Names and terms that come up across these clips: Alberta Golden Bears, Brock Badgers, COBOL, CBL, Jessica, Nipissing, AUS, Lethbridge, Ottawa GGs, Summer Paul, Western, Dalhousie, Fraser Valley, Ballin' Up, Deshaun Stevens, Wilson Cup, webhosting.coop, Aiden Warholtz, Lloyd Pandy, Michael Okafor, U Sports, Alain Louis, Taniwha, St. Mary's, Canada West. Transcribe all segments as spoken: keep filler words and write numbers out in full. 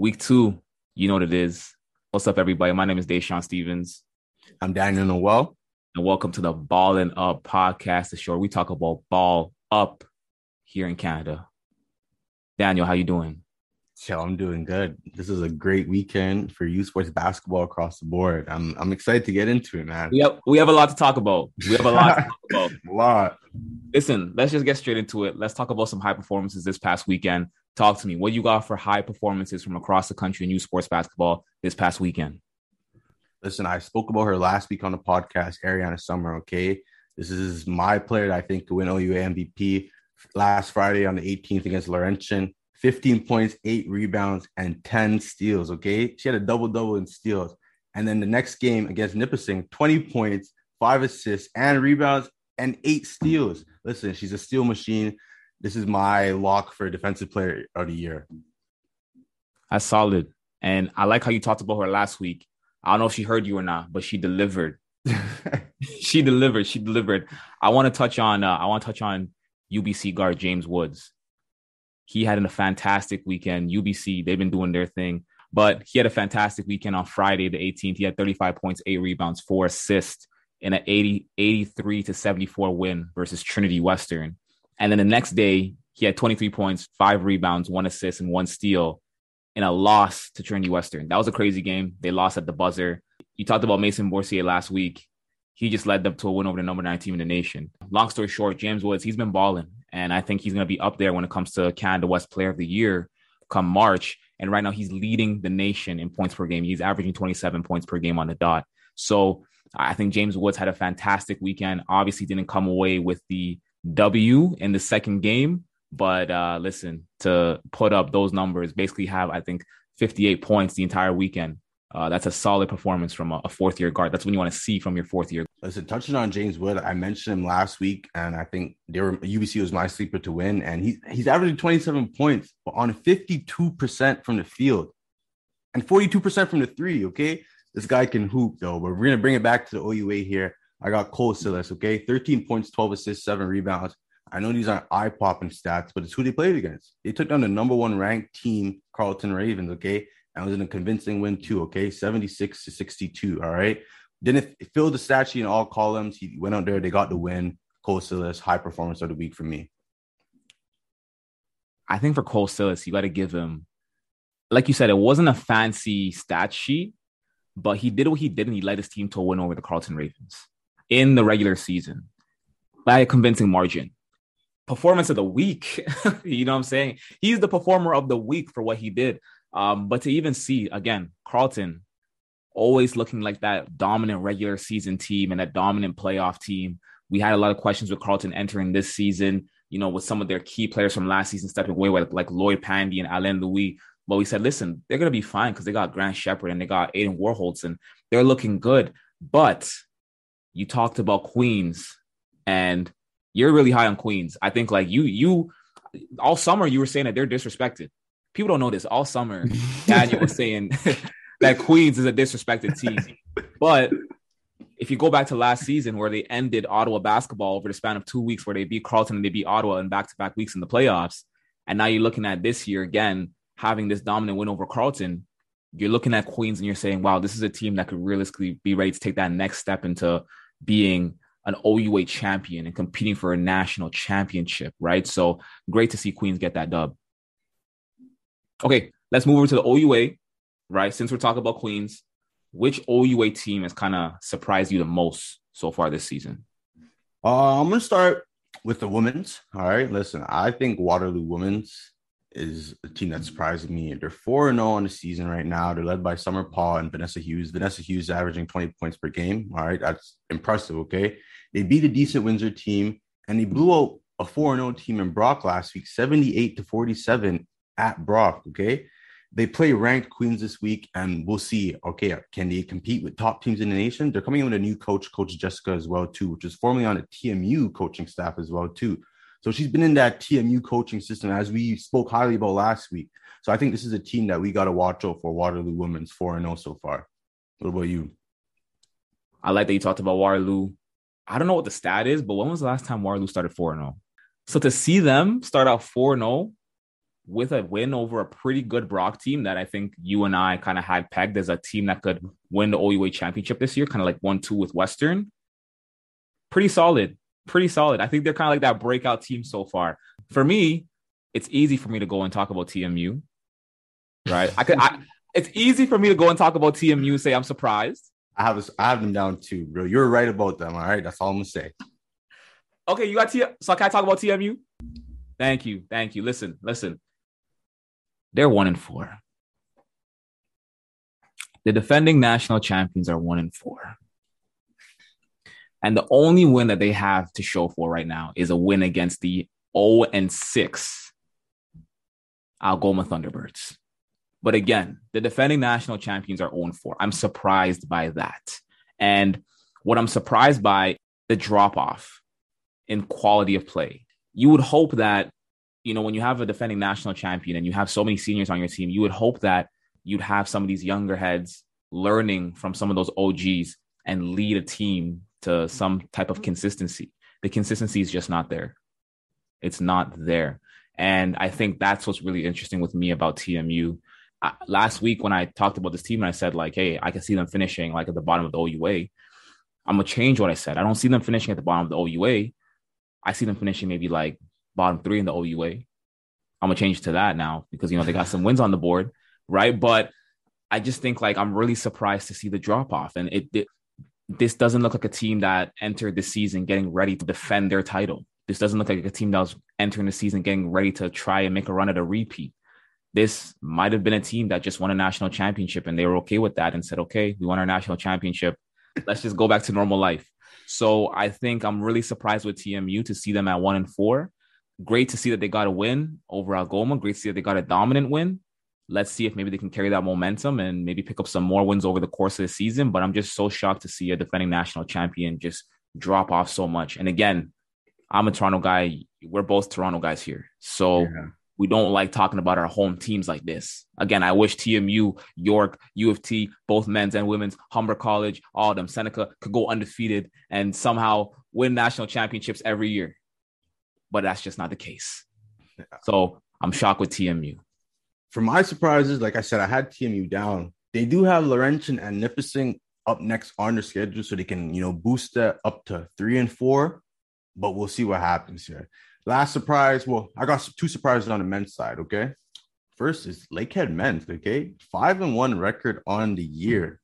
Week two, you know what it is. What's up, everybody? My name is Deshaun Stevens. I'm Daniel Noel. And welcome to the Ballin' Up podcast, the show where we talk about ball up here in Canada. Daniel, how you doing? Yo, I'm doing good. This is a great weekend for U Sports basketball across the board. I'm I'm excited to get into it, man. We have, we have a lot to talk about. We have a lot to talk about. A lot. Listen, let's just get straight into it. Let's talk about some high performances this past weekend. Talk to me. What you got for high performances from across the country in U Sports basketball this past weekend? Listen, I spoke about her last week on the podcast, Ariana Summer, okay? This is my player that I think could win O U A M V P last Friday on the eighteenth against Laurentian. fifteen points, eight rebounds, and ten steals, okay? She had a double-double in steals. And then the next game against Nipissing, twenty points, five assists, and rebounds, and eight steals. Listen, she's a steal machine. This is my lock for defensive player of the year. That's solid. And I like how you talked about her last week. I don't know if she heard you or not, but she delivered. she delivered. She delivered. I want to touch on uh, I want to touch on U B C guard James Woods. He had a fantastic weekend. U B C, they've been doing their thing. But he had a fantastic weekend on Friday, the eighteenth. He had thirty-five points, eight rebounds, four assists in an eighty, eighty-three to seventy-four win versus Trinity Western. And then the next day, he had twenty-three points, five rebounds, one assist, and one steal in a loss to Trinity Western. That was a crazy game. They lost at the buzzer. You talked about Mason Bourcier last week. He just led them to a win over the number nine team in the nation. Long story short, James Woods, he's been balling. And I think he's going to be up there when it comes to Canada West Player of the Year come March. And right now, he's leading the nation in points per game. He's averaging twenty-seven points per game on the dot. So I think James Woods had a fantastic weekend. Obviously, didn't come away with the W in the second game. But uh, listen, to put up those numbers, basically have, I think, fifty-eight points the entire weekend. Uh, that's a solid performance from a, a fourth-year guard. That's what you want to see from your fourth-year. Listen, touching on James Wood, I mentioned him last week, and I think they were, U B C was my sleeper to win, and he, he's averaging twenty-seven points, but on fifty-two percent from the field and forty-two percent from the three, okay? This guy can hoop, though, but we're going to bring it back to the O U A here. I got Cole Silas, okay? thirteen points, twelve assists, seven rebounds. I know these aren't eye-popping stats, but it's who they played against. They took down the number one-ranked team, Carleton Ravens, okay? I was in a convincing win too, okay? seventy-six to sixty-two, all right? Didn't fill the stat sheet in all columns. He went out there. They got the win. Cole Silas, high performance of the week for me. I think for Cole Silas, you got to give him, like you said, it wasn't a fancy stat sheet, but he did what he did, and he led his team to a win over the Carleton Ravens in the regular season by a convincing margin. Performance of the week, you know what I'm saying? He's the performer of the week for what he did. Um, but to even see, again, Carleton always looking like that dominant regular season team and that dominant playoff team. We had a lot of questions with Carleton entering this season, you know, with some of their key players from last season stepping away, like, like Lloyd Pandy and Alain Louis. But we said, listen, they're going to be fine because they got Grant Shepherd and they got Aiden Warholtz and they're looking good. But you talked about Queens, and you're really high on Queens. I think like you, you all summer you were saying that they're disrespected. People don't know this. All summer, Daniel was saying that Queens is a disrespected team. But if you go back to last season where they ended Ottawa basketball over the span of two weeks, where they beat Carleton and they beat Ottawa in back-to-back weeks in the playoffs, and now you're looking at this year again, having this dominant win over Carleton, you're looking at Queens and you're saying, wow, this is a team that could realistically be ready to take that next step into being an O U A champion and competing for a national championship, right? So great to see Queens get that dub. Okay, let's move over to the O U A, right? Since we're talking about Queens, which O U A team has kind of surprised you the most so far this season? Uh, I'm going to start with the women's. All right, listen, I think Waterloo Women's is a team that surprised me. They're four and oh on the season right now. They're led by Summer Paul and Vanessa Hughes. Vanessa Hughes averaging twenty points per game. All right, that's impressive, okay? They beat a decent Windsor team, and they blew out a four and oh team in Brock last week, seventy-eight to forty-seven. At Brock, okay? They play ranked Queens this week, and we'll see, okay, can they compete with top teams in the nation? They're coming in with a new coach, Coach Jessica, as well, too, which is formerly on a T M U coaching staff as well, too. So she's been in that T M U coaching system, as we spoke highly about last week. So I think this is a team that we got to watch out for, Waterloo Women's four and oh so far. What about you? I like that you talked about Waterloo. I don't know what the stat is, but when was the last time Waterloo started four and oh? So to see them start out four and oh, with a win over a pretty good Brock team that I think you and I kind of had pegged as a team that could win the O U A championship this year, kind of like one two with Western. Pretty solid, pretty solid. I think they're kind of like that breakout team so far. For me, it's easy for me to go and talk about T M U, right? I could. I, it's easy for me to go and talk about T M U, say I'm surprised. I have a, I have them down too, bro. You're right about them, all right? That's all I'm going to say. Okay, you got T. So can I talk about T M U? Thank you, thank you. Listen, listen. They're one and four. The defending national champions are one and four. And the only win that they have to show for right now is a win against the oh and six Algoma Thunderbirds. But again, the defending national champions are oh and four. I'm surprised by that. And what I'm surprised by, the drop-off in quality of play. You would hope that, you know, when you have a defending national champion and you have so many seniors on your team, you would hope that you'd have some of these younger heads learning from some of those O Gs and lead a team to some type of consistency. The consistency is just not there. It's not there. And I think that's what's really interesting with me about T M U. I, last week when I talked about this team and I said, like, hey, I can see them finishing like at the bottom of the O U A. I'm going to change what I said. I don't see them finishing at the bottom of the O U A. I see them finishing maybe like bottom three in the O U A. I'm going to change to that now because, you know, they got some wins on the board, right? But I just think, like, I'm really surprised to see the drop-off. And it, it this doesn't look like a team that entered the season getting ready to defend their title. This doesn't look like a team that was entering the season getting ready to try and make a run at a repeat. This might have been a team that just won a national championship and they were okay with that and said, okay, we won our national championship. Let's just go back to normal life. So I think I'm really surprised with T M U to see them at one and four. Great to see that they got a win over Algoma. Great to see that they got a dominant win. Let's see if maybe they can carry that momentum and maybe pick up some more wins over the course of the season. But I'm just so shocked to see a defending national champion just drop off so much. And again, I'm a Toronto guy. We're both Toronto guys here. So yeah. We don't like talking about our home teams like this. Again, I wish T M U, York, U of T, both men's and women's, Humber College, all of them, Seneca, could go undefeated and somehow win national championships every year. But that's just not the case. Yeah. So I'm shocked with T M U. For my surprises, like I said, I had T M U down. They do have Laurentian and Nipissing up next on their schedule, so they can, you know, boost that up to three and four. But we'll see what happens here. Last surprise. Well, I got two surprises on the men's side, okay? First is Lakehead men's, okay? Five and one record on the year.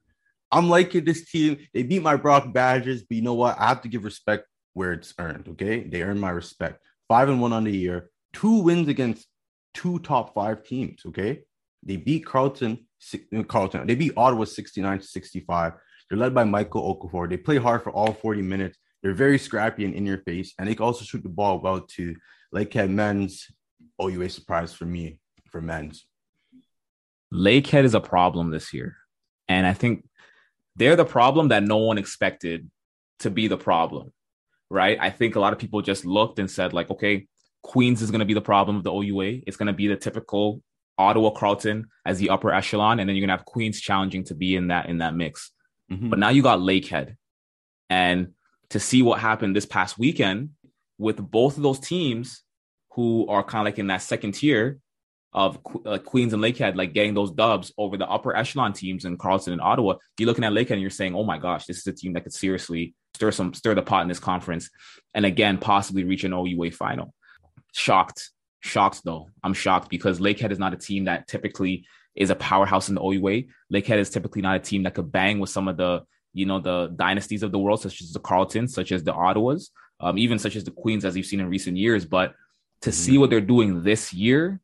I'm liking this team. They beat my Brock Badgers, but you know what? I have to give respect where it's earned, okay? They earned my respect. Five and one on the year. Two wins against two top five teams, okay? They beat Carleton. Carleton. They beat Ottawa sixty-nine to sixty-five. They're led by Michael Okafor. They play hard for all forty minutes. They're very scrappy and in your face, and they can also shoot the ball well too. Lakehead men's, O U A surprise for me for men's. Lakehead is a problem this year, and I think they're the problem that no one expected to be the problem, right? I think a lot of people just looked and said, like, okay, Queens is going to be the problem of the O U A. It's going to be the typical Ottawa Carleton as the upper echelon, and then you're going to have Queens challenging to be in that in that mix. Mm-hmm. But now you got Lakehead, and to see what happened this past weekend with both of those teams who are kind of like in that second tier of uh, Queens and Lakehead, like getting those dubs over the upper echelon teams in Carleton and Ottawa. You're looking at Lakehead and you're saying, oh my gosh, this is a team that could seriously stir some, stir the pot in this conference. And again, possibly reach an O U A final. Shocked, shocked though. I'm shocked because Lakehead is not a team that typically is a powerhouse in the O U A. Lakehead is typically not a team that could bang with some of the, you know, the dynasties of the world, such as the Carletons, such as the Ottawas, um, even such as the Queens, as you've seen in recent years. But to mm-hmm. see what they're doing this year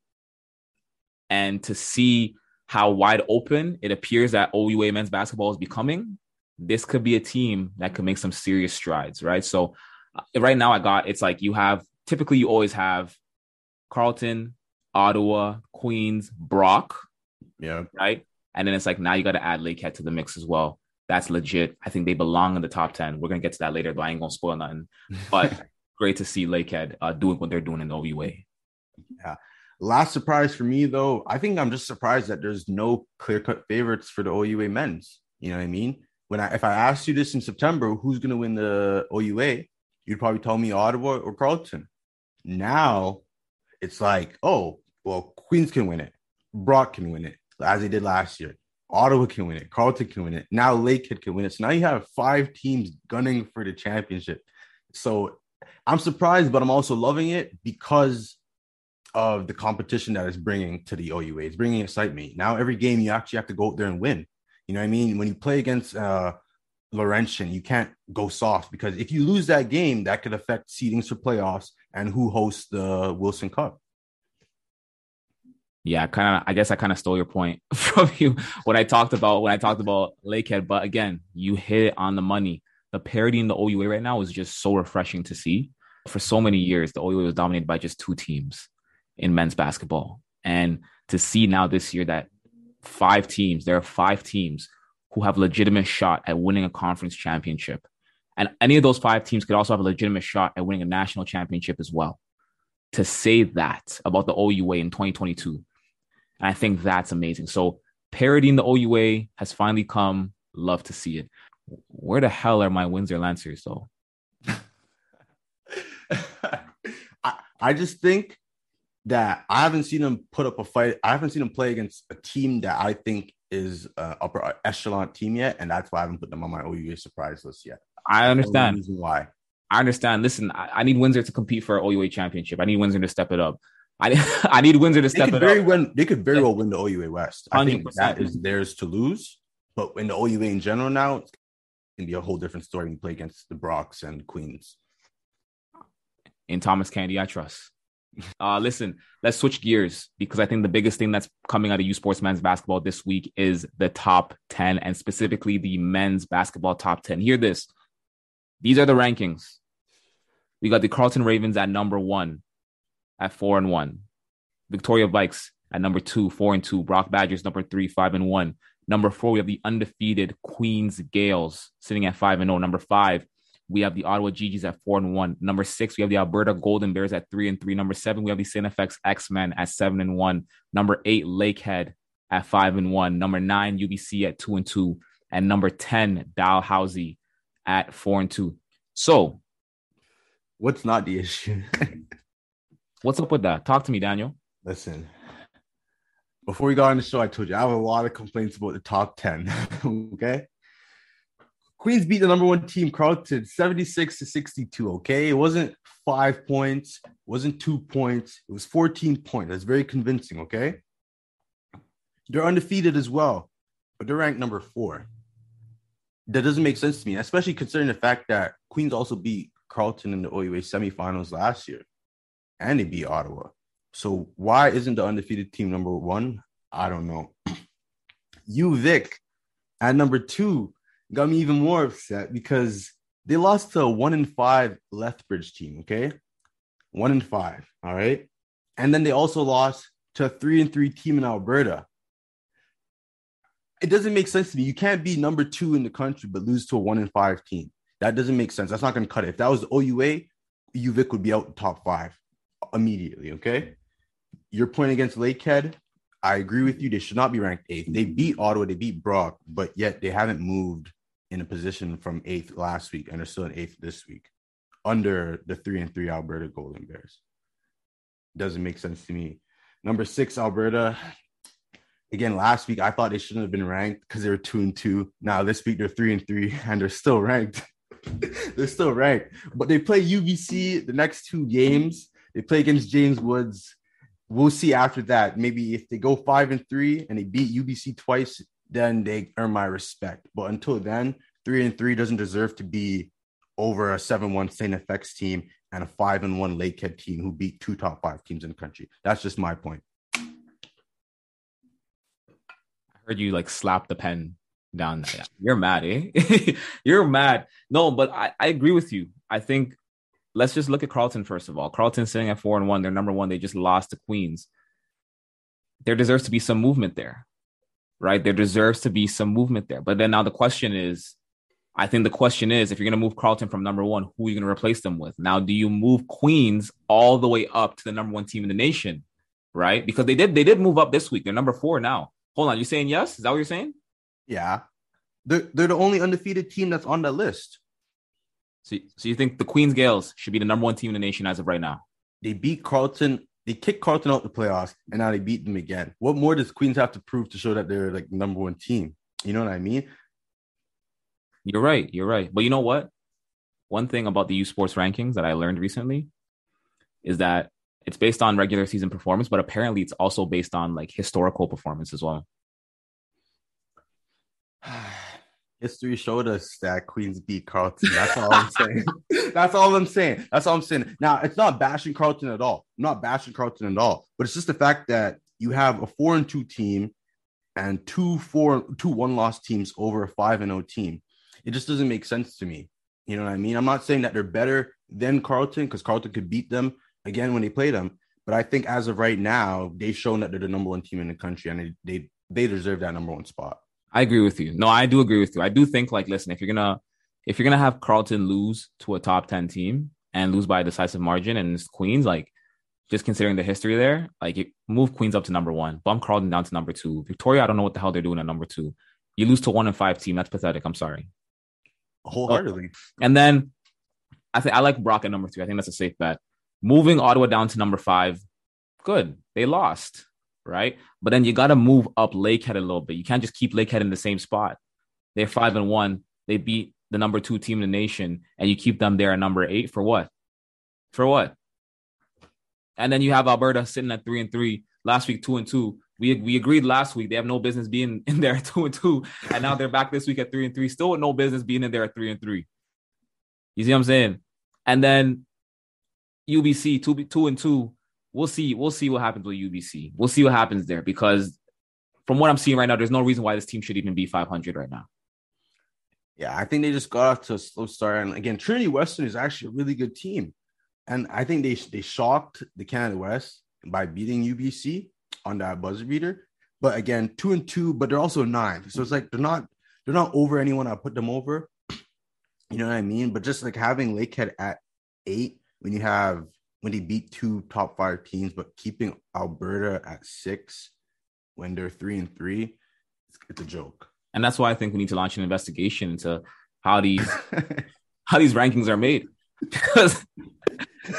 and to see how wide open it appears that O U A men's basketball is becoming, this could be a team that could make some serious strides, right? So uh, right now I got, it's like you have, typically you always have Carleton, Ottawa, Queens, Brock, yeah, right? And then it's like, now you got to add Lakehead to the mix as well. That's legit. I think they belong in the top ten. We're going to get to that later, but I ain't going to spoil nothing. But great to see Lakehead uh, doing what they're doing in the O U A. Yeah. Last surprise for me, though, I think I'm just surprised that there's no clear-cut favorites for the O U A men's. You know what I mean? When I, if I asked you this in September, who's going to win the O U A, you'd probably tell me Ottawa or Carleton. Now, it's like, oh, well, Queens can win it. Brock can win it, as they did last year. Ottawa can win it. Carleton can win it. Now Lakehead can win it. So now you have five teams gunning for the championship. So I'm surprised, but I'm also loving it because of the competition that it's bringing to the O U A. It's bringing excitement. Now every game you actually have to go out there and win. You know what I mean? When you play against uh, Laurentian, you can't go soft, because if you lose that game, that could affect seedings for playoffs and who hosts the Wilson Cup. Yeah, kind of. I guess I kind of stole your point from you when I talked about when I talked about Lakehead. But again, you hit it on the money. The parity in the O U A right now is just so refreshing to see. For so many years, the O U A was dominated by just two teams in men's basketball, and to see now this year that five teams, there are five teams who have a legitimate shot at winning a conference championship, and any of those five teams could also have a legitimate shot at winning a national championship as well. To say that about the O U A in twenty twenty-two. And I think that's amazing. So parity in the O U A has finally come. Love to see it. Where the hell are my Windsor Lancers, though? I, I just think that I haven't seen them put up a fight. I haven't seen them play against a team that I think is an upper echelon team yet. And that's why I haven't put them on my O U A surprise list yet. I understand. That's the reason why. I understand. Listen, I, I need Windsor to compete for an O U A championship. I need Windsor to step it up. I, I need Windsor to step it up. Win, they could very yeah. well win the O U A West. I think one hundred percent. That is theirs to lose. But in the O U A in general now, it can be a whole different story when you play against the Brocks and Queens. In Thomas Candy, I trust. Uh, listen, let's switch gears, because I think the biggest thing that's coming out of U Sports men's basketball this week is the top ten, and specifically the men's basketball top ten. Hear this. These are the rankings. We got the Carleton Ravens at number one. At four and one, Victoria Vikes at number two, four and two. Brock Badgers number three, five and one. Number four, we have the undefeated Queens Gales sitting at five and zero. Number five, we have the Ottawa G Gs at four and one. Number six, we have the Alberta Golden Bears at three and three. Number seven, we have the Saint F X X-Men at seven and one. Number eight, Lakehead at five and one. Number nine, U B C at two and two, and number ten, Dalhousie at four and two. So, what's not the issue? What's up with that? Talk to me, Daniel. Listen, before we got on the show, I told you I have a lot of complaints about the top ten, okay? Queens beat the number one team, Carleton, seventy-six to sixty-two, okay? It wasn't five points. It wasn't two points. It was fourteen points. That's very convincing, okay? They're undefeated as well, but they're ranked number four. That doesn't make sense to me, especially considering the fact that Queens also beat Carleton in the O U A semifinals last year. And they beat Ottawa. So why isn't the undefeated team number one? I don't know. UVic at number two got me even more upset, because they lost to a one in five Lethbridge team, okay? One in five, all right? And then they also lost to a three and three team in Alberta. It doesn't make sense to me. You can't be number two in the country but lose to a one in five team. That doesn't make sense. That's not going to cut it. If that was the O U A, UVic would be out in top five. Immediately, okay? Your point against Lakehead, I agree with you. They should not be ranked eighth. They beat Ottawa, they beat Brock, but yet they haven't moved in a position from eighth last week, and they're still in eighth this week, under the three and three Alberta Golden Bears. Doesn't make sense to me. Number six, Alberta. Again, last week I thought they shouldn't have been ranked because they were two and two. Now this week they're three and three, and they're still ranked. They're still ranked, but they play U B C the next two games. They play against James Woods. We'll see after that. Maybe if they go five and three and they beat U B C twice, then they earn my respect. But until then, three and three doesn't deserve to be over a seven one Saint F X team and a five and one Lakehead team who beat two top five teams in the country. That's just my point. I heard you like slap the pen down. There. You're mad, eh? You're mad. No, but I, I agree with you. I think. Let's just look at Carleton, first of all. Carleton sitting at four and one. They're number one. They just lost to Queens. There deserves to be some movement there, right? There deserves to be some movement there. But then now the question is, I think the question is, if you're going to move Carleton from number one, who are you going to replace them with? Now, do you move Queens all the way up to the number one team in the nation, right? Because they did they did move up this week. They're number four now. Hold on. You saying yes? Is that what you're saying? Yeah. They're, they're the only undefeated team that's on that list. So, so you think the Queens Gales should be the number one team in the nation as of right now? They beat Carleton. They kicked Carleton out the playoffs, and now they beat them again. What more does Queens have to prove to show that they're like the number one team? You know what I mean? You're right. You're right. But you know what? One thing about the U Sports rankings that I learned recently is that it's based on regular season performance, but apparently it's also based on like historical performance as well. History showed us that Queens beat Carleton. That's all I'm saying. That's all I'm saying. That's all I'm saying. Now, it's not bashing Carleton at all. I'm not bashing Carleton at all. But it's just the fact that you have a four and two team and two four two one loss teams over a five and zero team. It just doesn't make sense to me. You know what I mean? I'm not saying that they're better than Carleton because Carleton could beat them again when they play them. But I think as of right now, they've shown that they're the number one team in the country, and they they, they deserve that number one spot. I agree with you. No, I do agree with you. I do think, like, listen, if you're gonna if you're gonna have Carleton lose to a top ten team and lose by a decisive margin, and it's Queens, like, just considering the history there, like, you move Queens up to number one, bump Carleton down to number two. Victoria, I don't know what the hell they're doing at number two. You lose to one and five team. That's pathetic. I'm sorry. Wholeheartedly. And then I think I like Brock at number three. I think that's a safe bet. Moving Ottawa down to number five, good. They lost. Right. But then you got to move up Lakehead a little bit. You can't just keep Lakehead in the same spot. They're five and one. They beat the number two team in the nation, and you keep them there at number eight for what? For what? And then you have Alberta sitting at three and three. Last week, two and two. We we agreed last week they have no business being in there at two and two. And now they're back this week at three and three. Still with no business being in there at three and three. You see what I'm saying? And then U B C two two and two. We'll see. We'll see what happens with U B C. We'll see what happens there, because from what I'm seeing right now, there's no reason why this team should even be five hundred right now. Yeah, I think they just got off to a slow start. And again, Trinity Western is actually a really good team. And I think they they shocked the Canada West by beating U B C on that buzzer beater. But again, two and two, but they're also nine. So it's like they're not they're not over anyone. I put them over. You know what I mean? But just like having Lakehead at eight when you have when they beat two top five teams, but keeping Alberta at six when they're three and three, it's, it's a joke. And that's why I think we need to launch an investigation into how these how these rankings are made. because,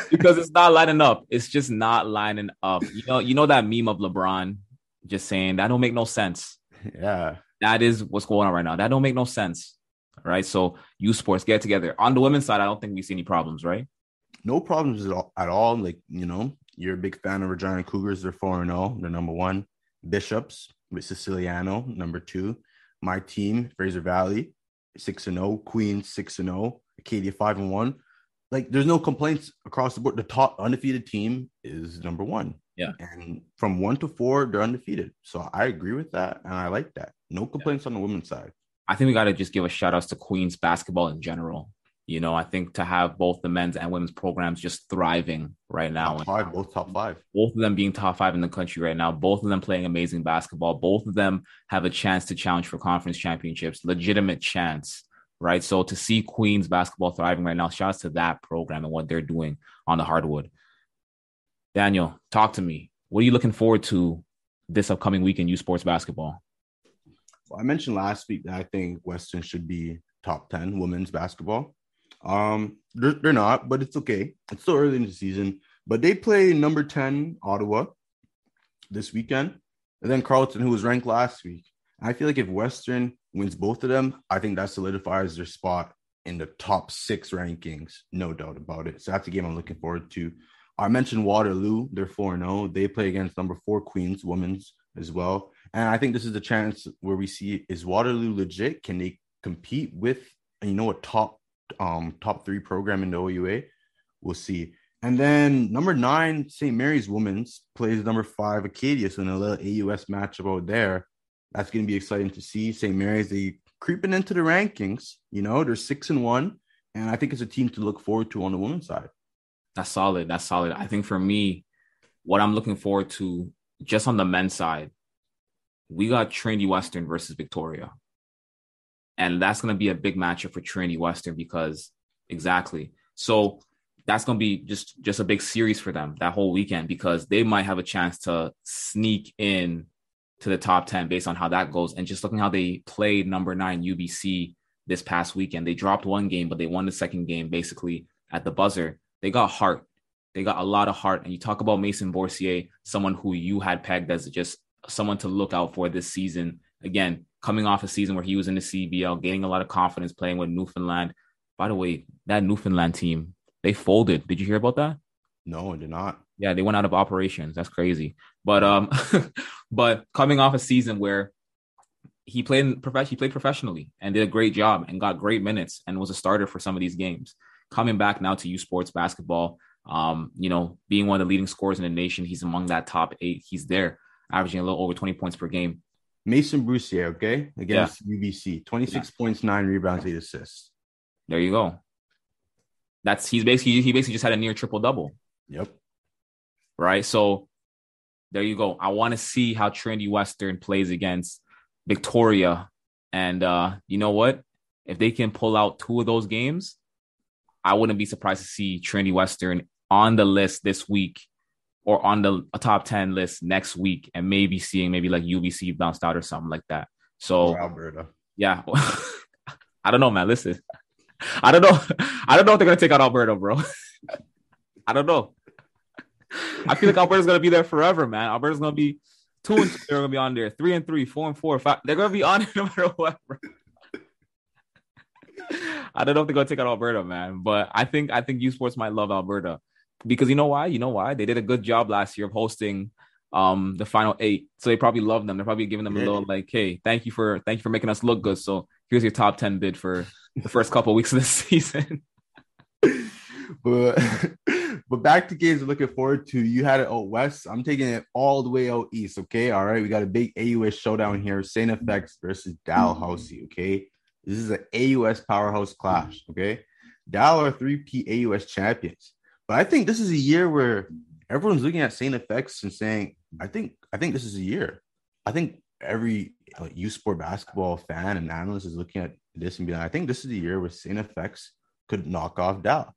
because it's not lining up. It's just not lining up. You know, you know that meme of LeBron just saying, that don't make no sense. Yeah. That is what's going on right now. That don't make no sense. All right. So U Sports, get together. On the women's side, I don't think we see any problems, right? No problems at all, at all. Like, you know, you're a big fan of Regina Cougars. They're four and oh. They're number one. Bishops with Siciliano, number two. My team, Fraser Valley, six and oh. Queens, six and oh. Acadia, five and one. Like, there's no complaints across the board. The top undefeated team is number one. Yeah. And from one to four, they're undefeated. So I agree with that, and I like that. No complaints yeah. on the women's side. I think we got to just give a shout-out to Queens basketball in general. You know, I think to have both the men's and women's programs just thriving right now. Top five, both top five. Both of them being top five in the country right now. Both of them playing amazing basketball. Both of them have a chance to challenge for conference championships. Legitimate chance, right? So to see Queens basketball thriving right now, shout out to that program and what they're doing on the hardwood. Daniel, talk to me. What are you looking forward to this upcoming week in U Sports basketball? Well, I mentioned last week that I think Western should be top ten women's basketball. Um, they're, they're not, but it's okay. It's still early in the season, but they play number ten Ottawa this weekend, and then Carleton, who was ranked last week. I feel like if Western wins both of them, I think that solidifies their spot in the top six rankings, no doubt about it. So that's a game I'm looking forward to. I mentioned Waterloo; they're four and zero. They play against number four Queens women's as well, and I think this is the chance where we see, is Waterloo legit? Can they compete with, you know, a top um top three program in the O U A? We'll see. And then number nine Saint Mary's women's plays number five Acadia, so in a little A U S matchup out there, that's going to be exciting to see. Saint Mary's, they creeping into the rankings, you know, they're six and one, and I think it's a team to look forward to on the women's side. That's solid that's solid. I think for me, what I'm looking forward to just on the men's side, we got Trinity Western versus Victoria. And that's going to be a big matchup for Trinity Western because, exactly. So that's going to be just, just a big series for them that whole weekend, because they might have a chance to sneak in to the top ten based on how that goes. And just looking how they played number nine U B C this past weekend, they dropped one game, but they won the second game basically at the buzzer. They got heart. They got a lot of heart. And you talk about Mason Bourcier, someone who you had pegged as just someone to look out for this season. Again, coming off a season where he was in the C B L, gaining a lot of confidence, playing with Newfoundland. By the way, that Newfoundland team, they folded. Did you hear about that? No, I did not. Yeah, they went out of operations. That's crazy. But um, but coming off a season where he played prof- he played professionally and did a great job and got great minutes and was a starter for some of these games. Coming back now to U Sports basketball, um, you know, being one of the leading scorers in the nation, he's among that top eight. He's there, averaging a little over twenty points per game. Mason Bourcier, okay, against yeah. U B C, twenty-six yeah. points, nine rebounds, eight assists. There you go. That's he's basically he basically just had a near triple double. Yep. Right. So there you go. I want to see how Trinity Western plays against Victoria, and uh, you know what? If they can pull out two of those games, I wouldn't be surprised to see Trinity Western on the list this week, or on the top ten list next week, and maybe seeing maybe like U B C bounced out or something like that. So or Alberta, yeah, I don't know, man. Listen, I don't know, I don't know if they're gonna take out Alberta, bro. I don't know. I feel like Alberta's gonna be there forever, man. Alberta's gonna be two and two, they're gonna be on there. Three and three, four and four, five. They're gonna be on there no matter what, bro. I don't know if they're gonna take out Alberta, man. But I think I think U Sports might love Alberta. Because you know why? You know why? They did a good job last year of hosting um, the Final Eight. So they probably love them. They're probably giving them a little like, hey, thank you for thank you for making us look good. So here's your top ten bid for the first couple of weeks of this season. but but back to games we're looking forward to. You had it out west. I'm taking it all the way out east, okay? All right. We got a big A U S showdown here. Saint F X versus Dalhousie, okay? This is an A U S powerhouse clash, okay? Dal are three P A U S champions. But I think this is a year where everyone's looking at Saint F X and saying, I think I think this is a year. I think every like, U Sport basketball fan and analyst is looking at this and being like, I think this is the year where Saint F X could knock off Dal.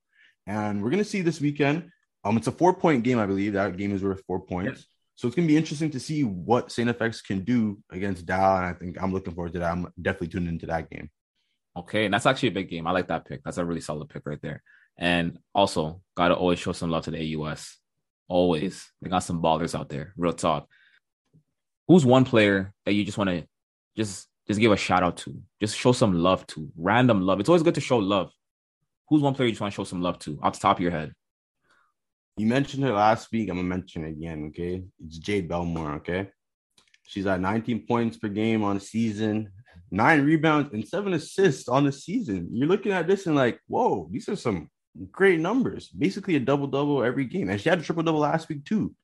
And we're going to see this weekend. Um, It's a four-point game, I believe. That game is worth four points. Yes. So it's going to be interesting to see what Saint F X can do against Dal. And I think I'm looking forward to that. I'm definitely tuning into that game. Okay, and that's actually a big game. I like that pick. That's a really solid pick right there. And also, got to always show some love to the A U S. Always. They got some ballers out there. Real talk. Who's one player that you just want to just, just give a shout out to? Just show some love to. Random love. It's always good to show love. Who's one player you just want to show some love to? Off the top of your head. You mentioned her last week. I'm going to mention it again, okay? It's Jade Belmore, okay? She's at nineteen points per game on the season. Nine rebounds and seven assists on the season. You're looking at this and like, whoa, these are some great numbers. Basically a double-double every game. And she had a triple-double last week too.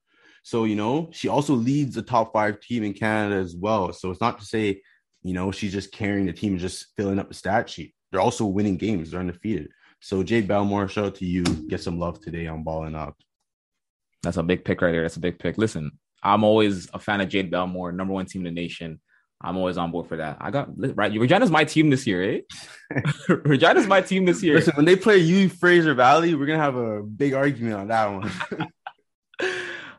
So, you know, she also leads the top five team in Canada as well. So it's not to say, you know, she's just carrying the team, just filling up the stat sheet. They're also winning games. They're undefeated. So Jade Belmore, shout out to you. Get some love today on Ballin' Up. That's a big pick right there. That's a big pick. Listen, I'm always a fan of Jade Belmore, number one team in the nation. I'm always on board for that. I got right. Regina's my team this year, eh? Regina's my team this year. Listen, when they play U Fraser Valley, we're gonna have a big argument on that one.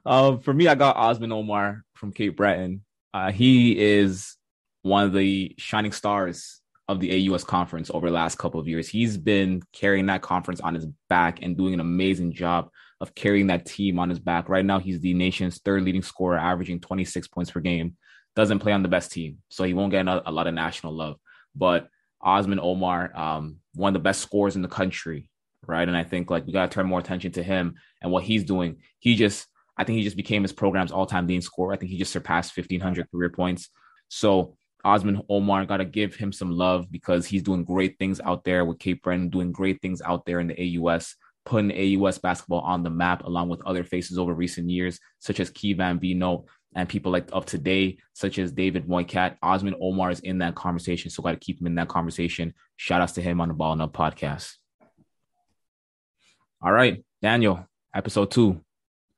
um, for me, I got Osman Omar from Cape Breton. Uh, he is one of the shining stars of the A U S conference over the last couple of years. He's been carrying that conference on his back and doing an amazing job of carrying that team on his back. Right now, he's the nation's third leading scorer, averaging twenty-six points per game. Doesn't play on the best team, so he won't get a, a lot of national love. But Osman Omar, um, one of the best scorers in the country, right? And I think like we got to turn more attention to him and what he's doing. He just, I think he just became his program's all-time leading scorer. I think he just surpassed fifteen hundred career points. So Osman Omar, got to give him some love because he's doing great things out there with Cape Breton, doing great things out there in the A U S, putting A U S basketball on the map along with other faces over recent years, such as Kevan Vino. And people like of today, such as David Moycat. Osman Omar is in that conversation. So got to keep him in that conversation. Shout outs to him on the Ballin' Up podcast. All right, Daniel, episode two.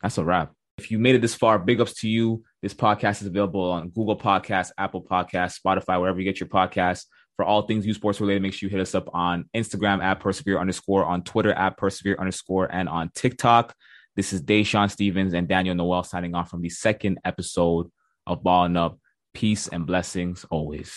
That's a wrap. If you made it this far, big ups to you. This podcast is available on Google Podcasts, Apple Podcasts, Spotify, wherever you get your podcasts. For all things U Sports related, make sure you hit us up on Instagram at persevere underscore, on Twitter at persevere underscore, and on TikTok. This is Deshaun Stevens and Daniel Noel signing off from the second episode of Ballin' Up. Peace and blessings always.